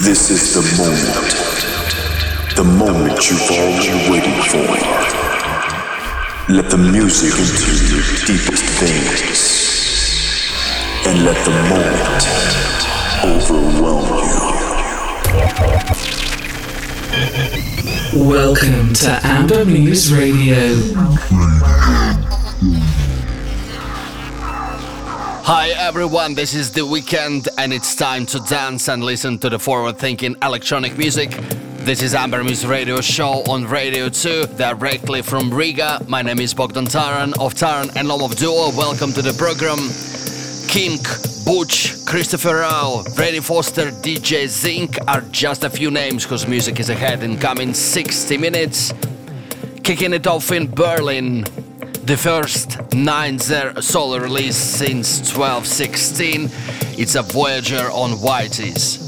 This is the moment. The moment you've all been waiting for. Let the music into your deepest veins. And let the moment overwhelm you. Welcome to Amber Muse Radio. Hi everyone, this is The Weeknd and it's time to dance and listen to the forward-thinking electronic music. This is Ambermuse Radio Show on Radio 2, directly from Riga. My name is Bogdan Taran of Taran and Lomov Duo. Welcome to the program. King, Butch, Christopher Rao, Brady Foster, DJ Zink are just a few names whose music is ahead in coming 60 minutes. Kicking it off in Berlin, the first 9-0 solo release since 1216. It's a Voyager on Whitey's.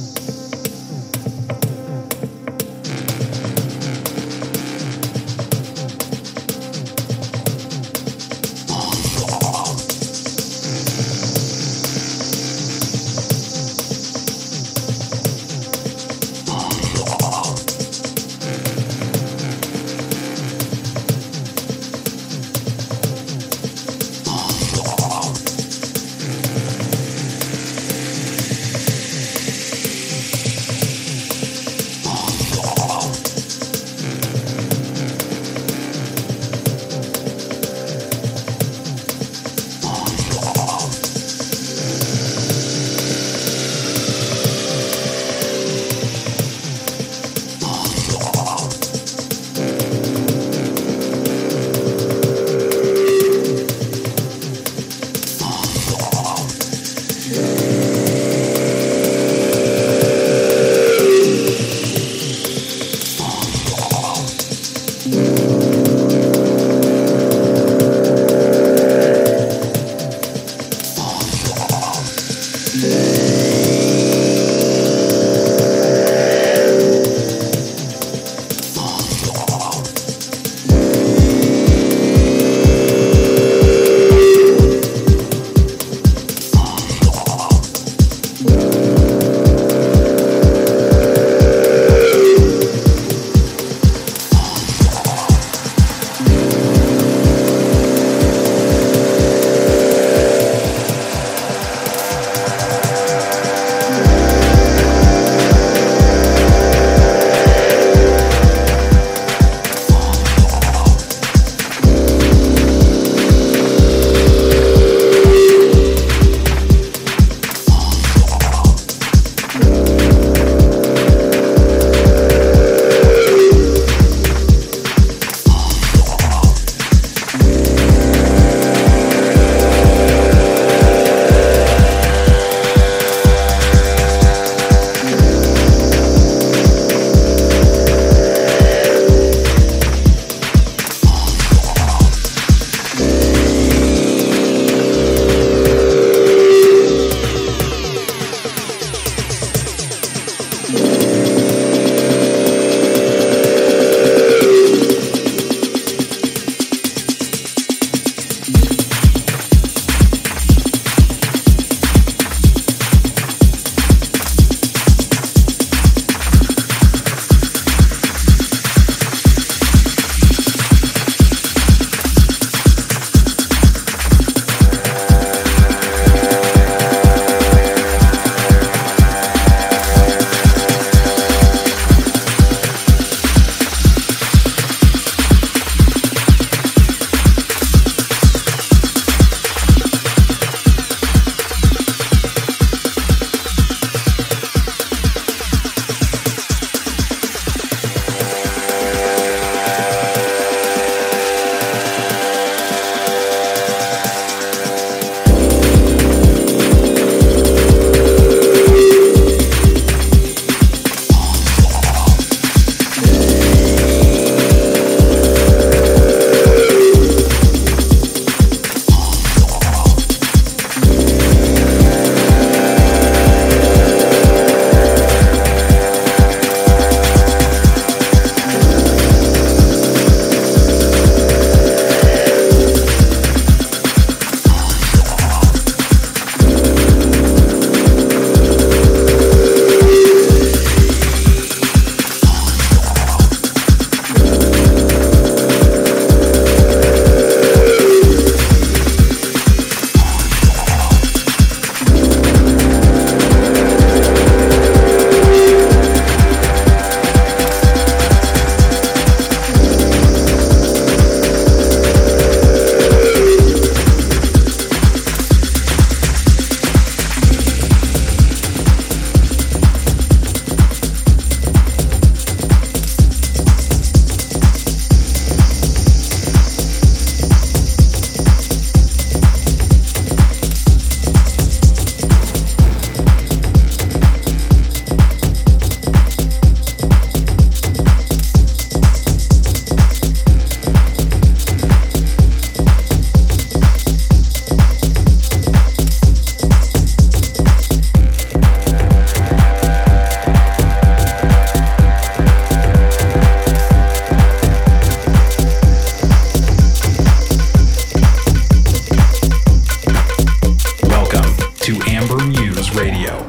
Records Radio.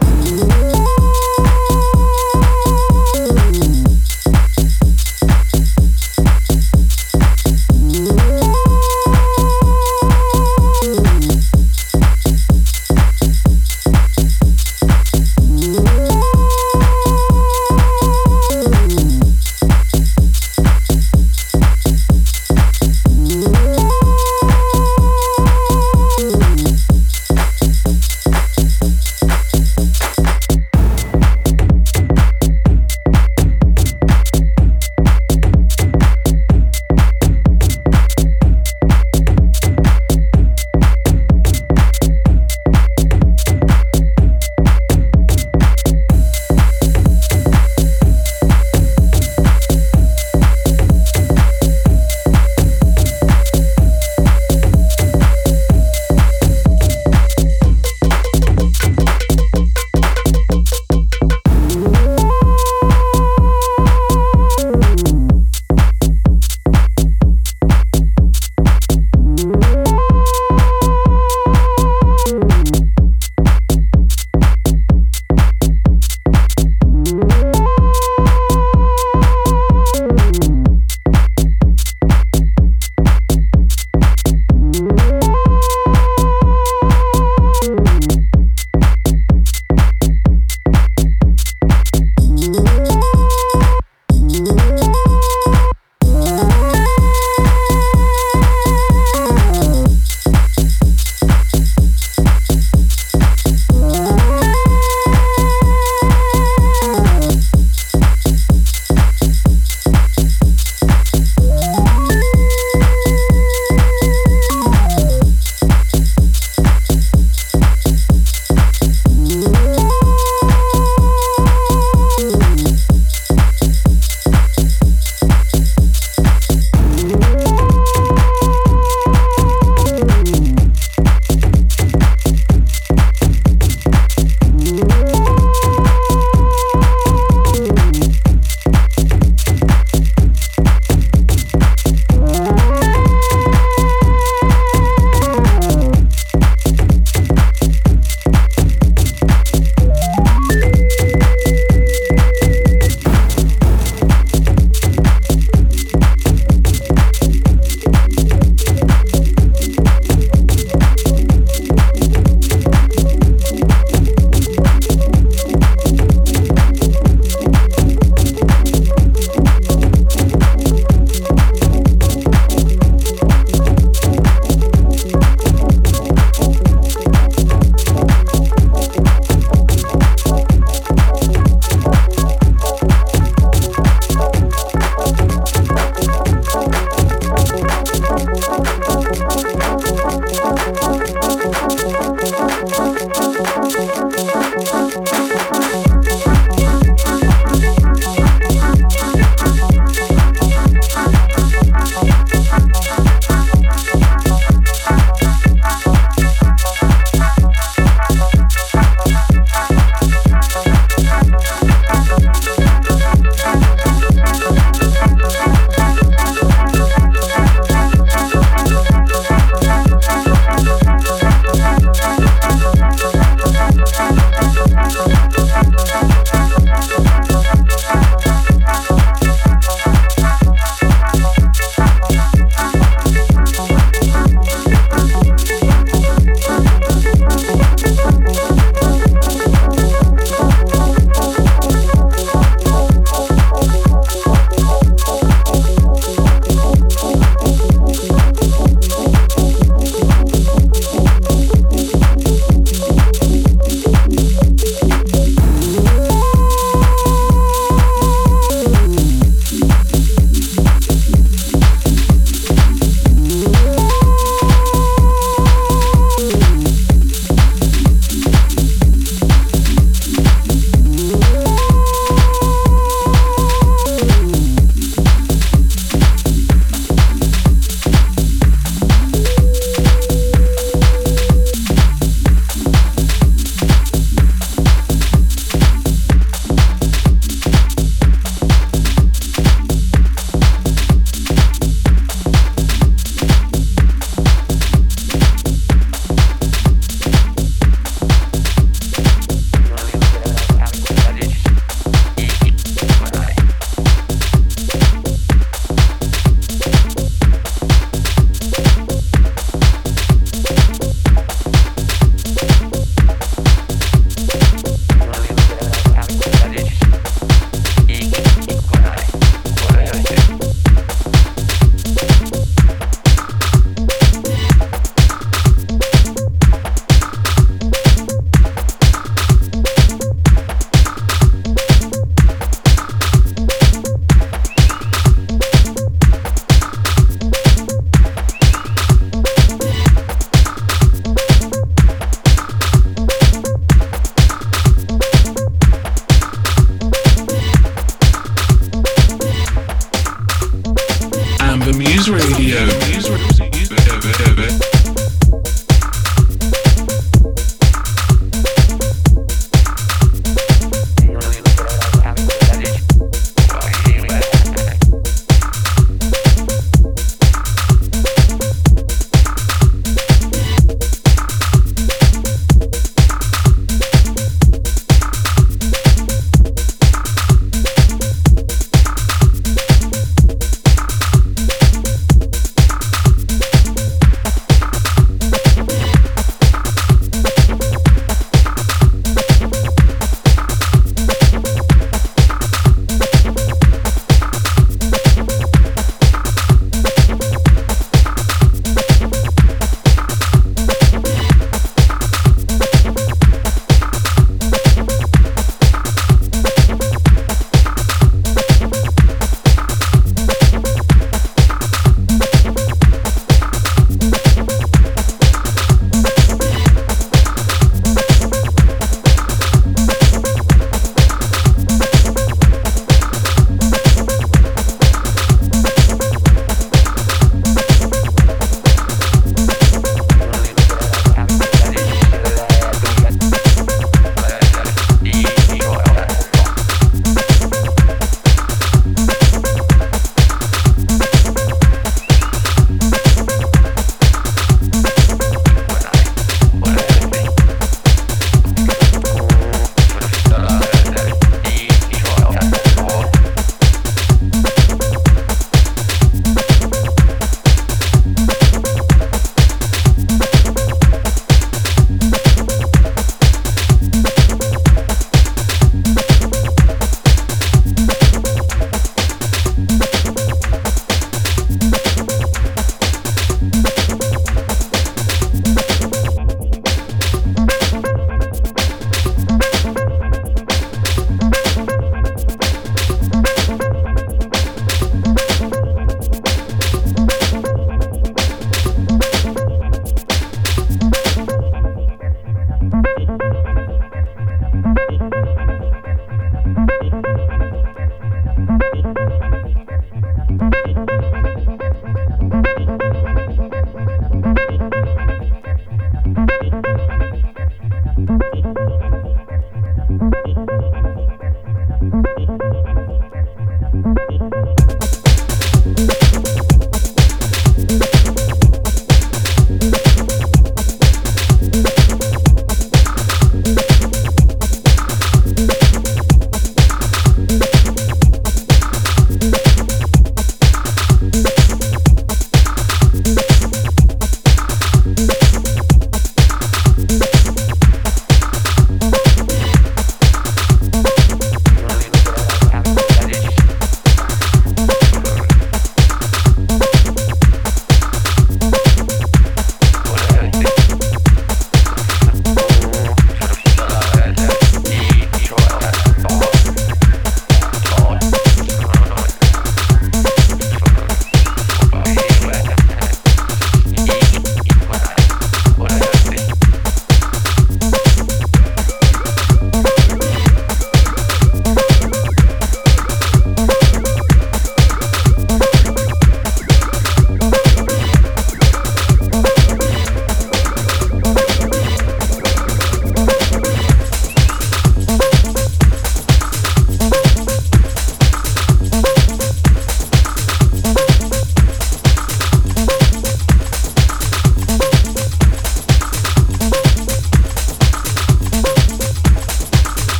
Amber Muse Radio.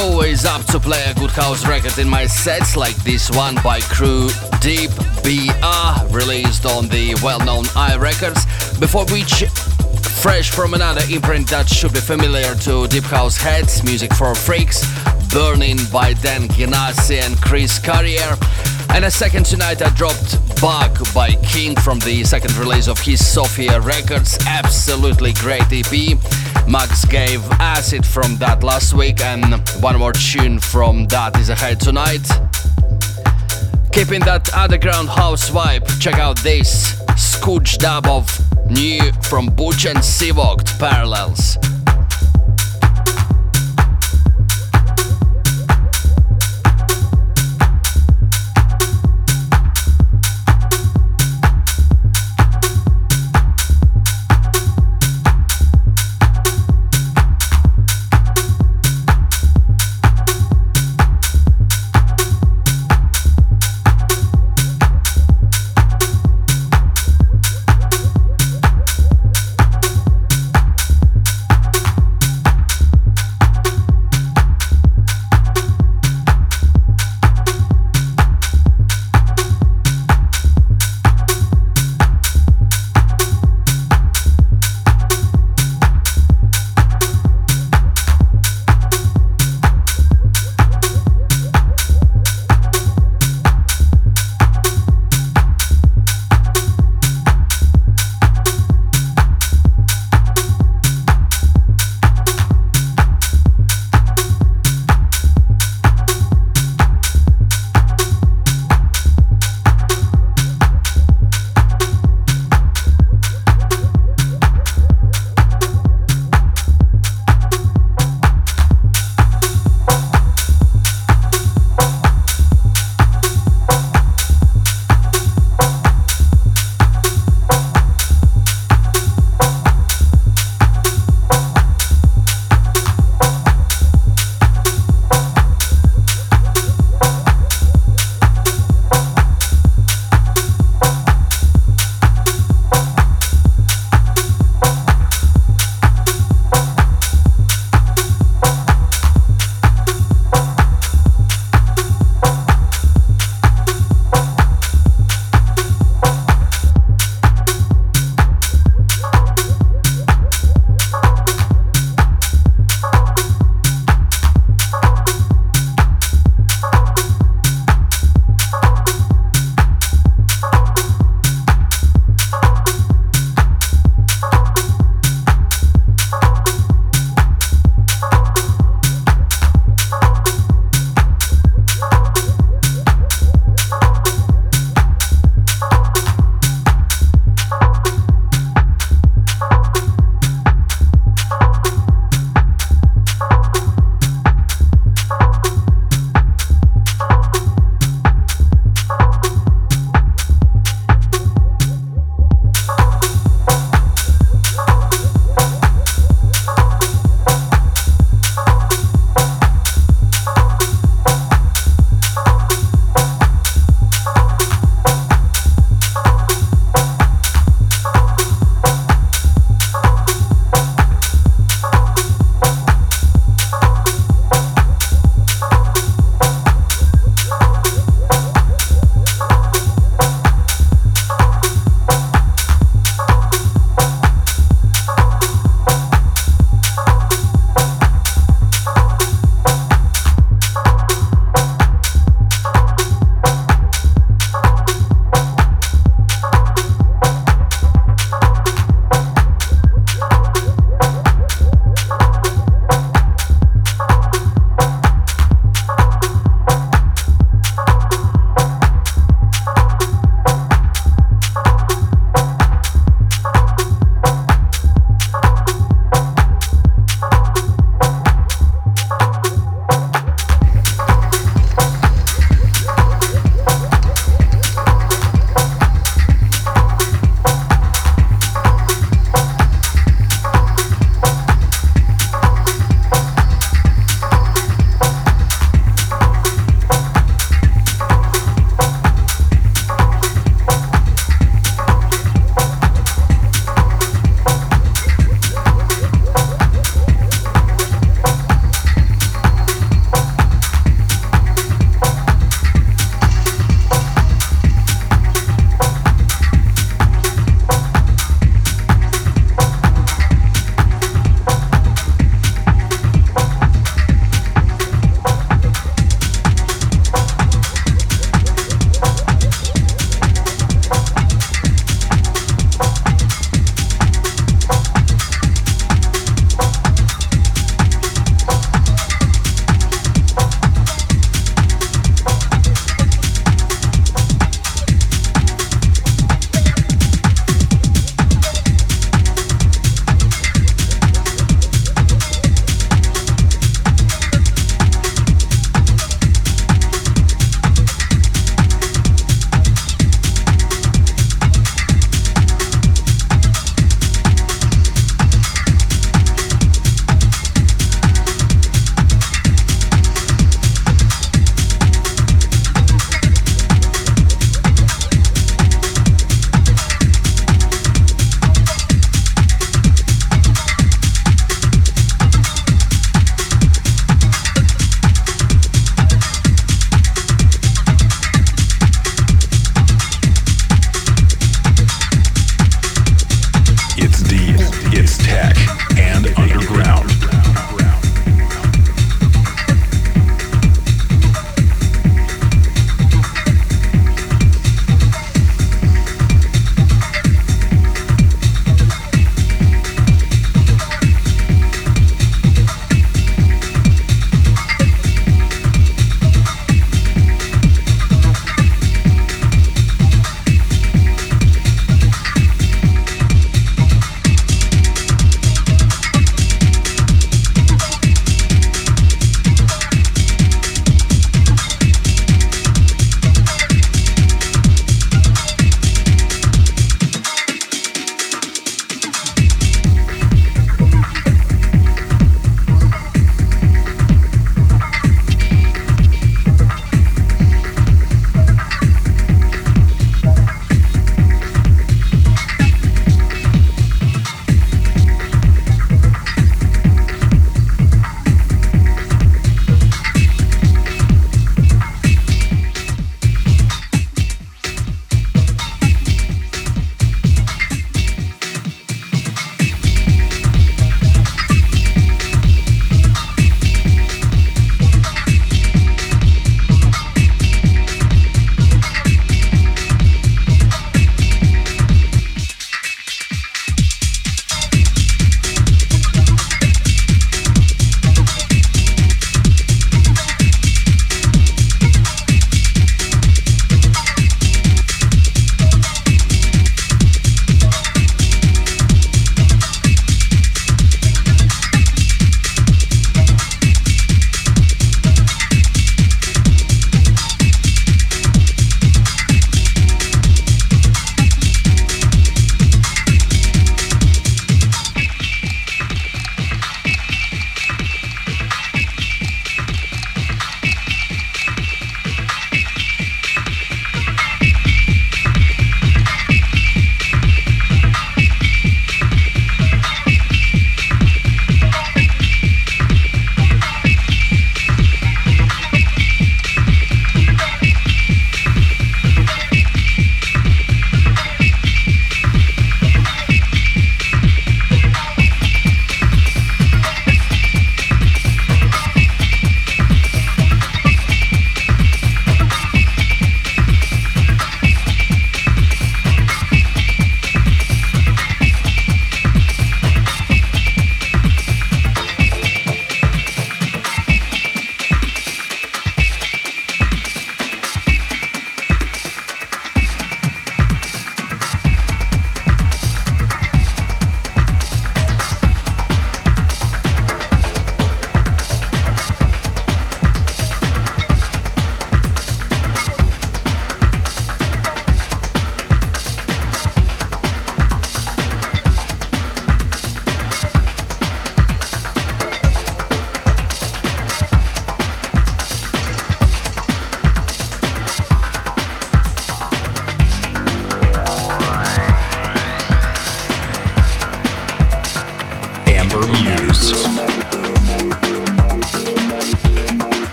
always up to play a good house record in my sets, like this one by Crew Deep BR, released on the well-known i Records, before which fresh from another imprint that should be familiar to Deep House heads, Music for Freaks, Burning by Dan Ginassi and Chris Carrier. And a second tonight I dropped Bug by King from the second release of his Sofia Records, absolutely great EP. Max gave Acid from that last week, and one more tune from that is ahead tonight. Keeping that underground house vibe, check out this Scooch dub of New from Butch and Sevogt, Parallels.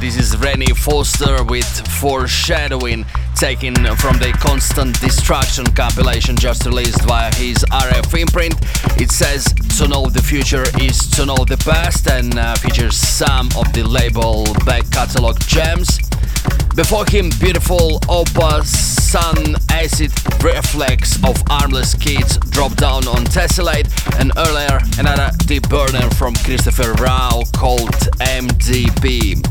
This is Brady Foster with Foreshadowing, taken from the Constant Destruction compilation just released via his RF imprint. It says to know the future is to know the past, and features some of the label back catalog gems. Before him, beautiful Opa Sun Acid Reflex of Armless Kids dropped down on Tessellate, and earlier another deep burner from Christopher Rao called MDP.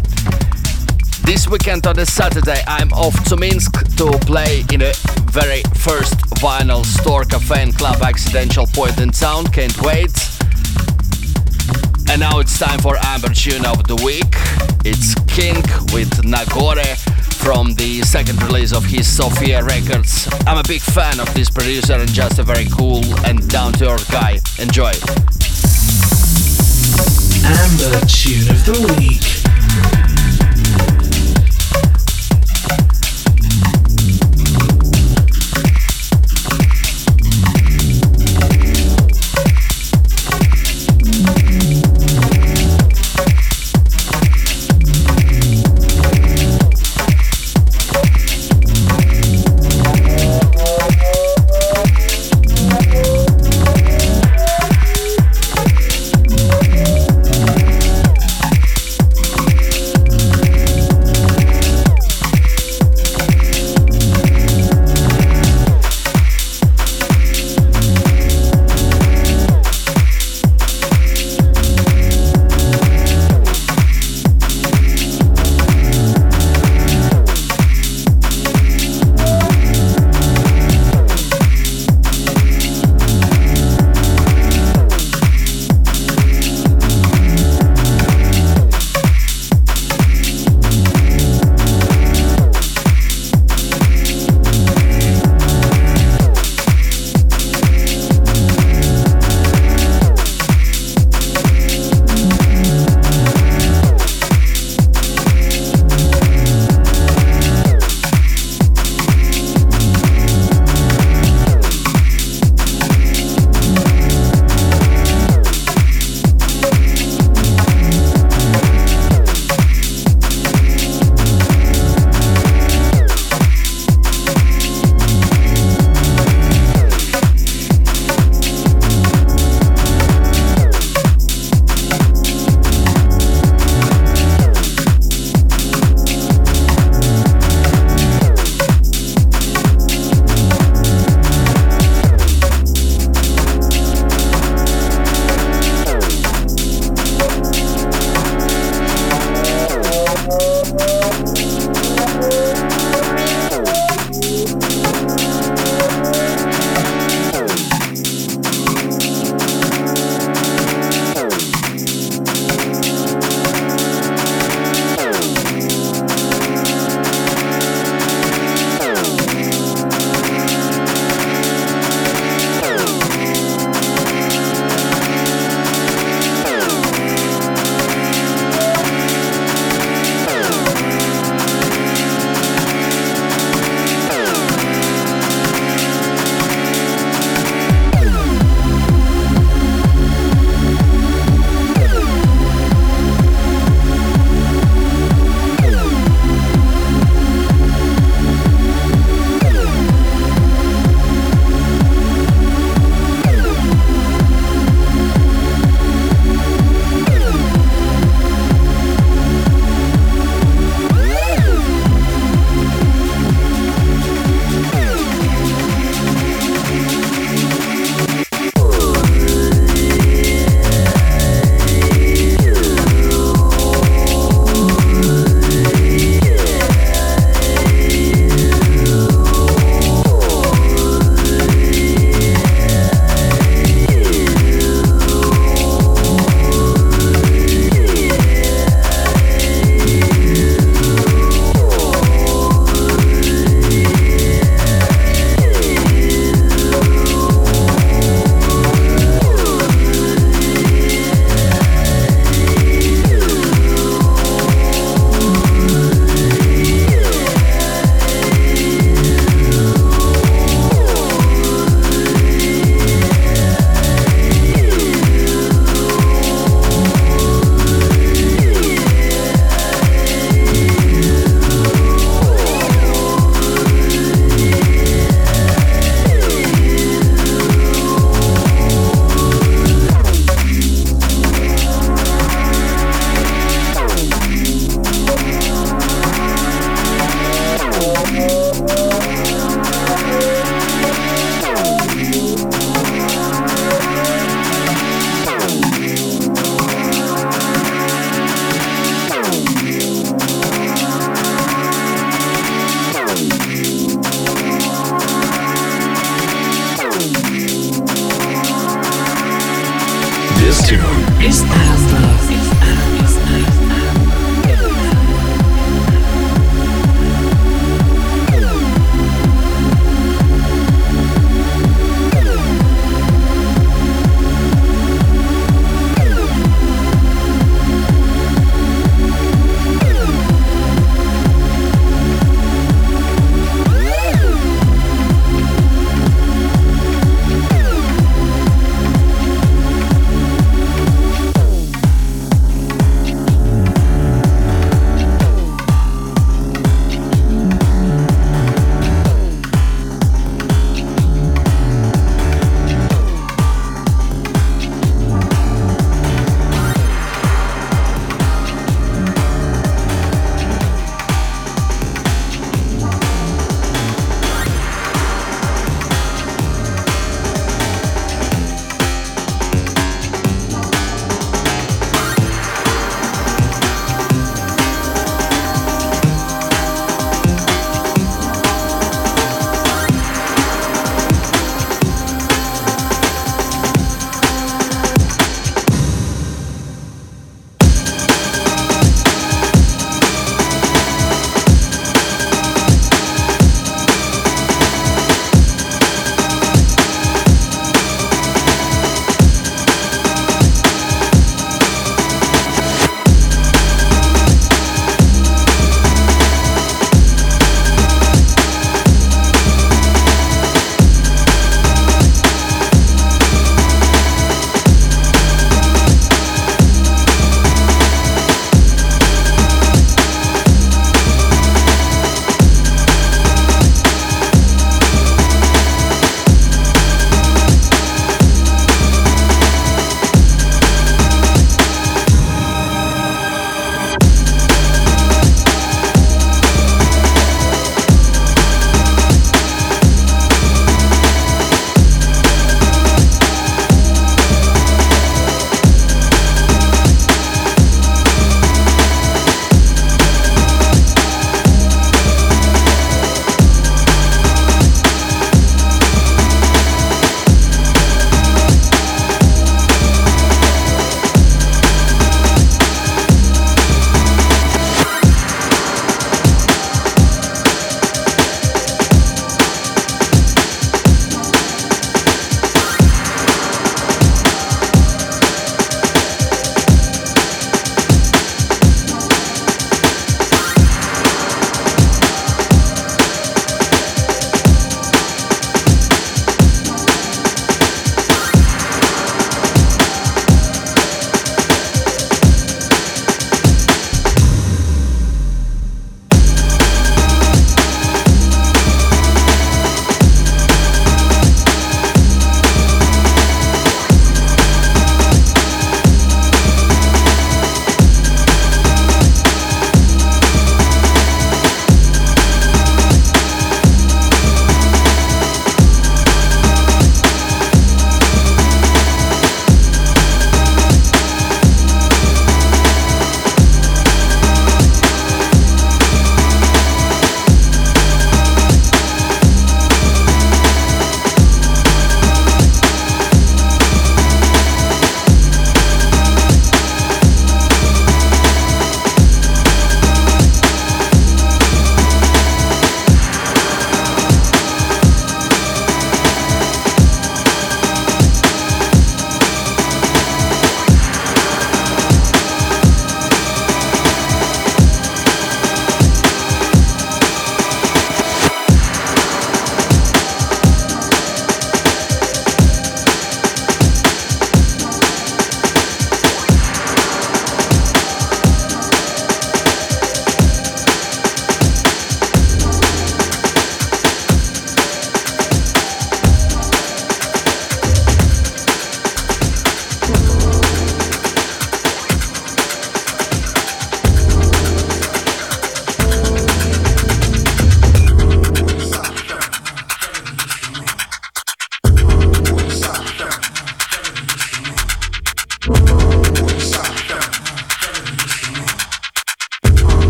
This weekend on the Saturday I'm off to Minsk to play in the very first vinyl store cafe and club Accidental Point in town. Can't wait. And now it's time for Amber Tune of the Week. It's King with Nagore from the second release of his Sofia Records. I'm a big fan of this producer and just a very cool and down-to-earth guy. Enjoy. Amber Tune of the Week.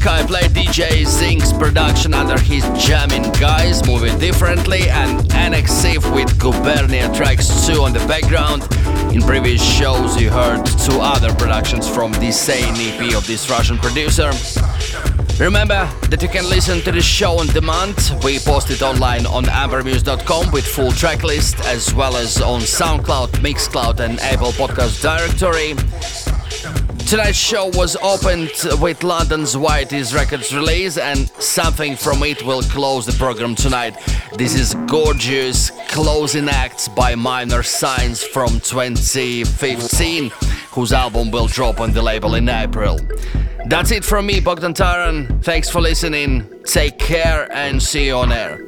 week I played DJ Zink's production under his Jamming Guys, Moving Differently, and NXIF with Gubernia tracks 2 on the background. In previous shows you heard 2 other productions from the same EP of this Russian producer. Remember that you can listen to the show on demand. We post it online on ambermuse.com with full track list, as well as on SoundCloud, Mixcloud and Apple Podcast Directory. Tonight's show was opened with London's Whitey's Records release, and something from it will close the program tonight. This is Gorgeous Closing Acts by Minor Science from 2015, whose album will drop on the label in April. That's it from me, Bogdan Taran. Thanks for listening. Take care and see you on air.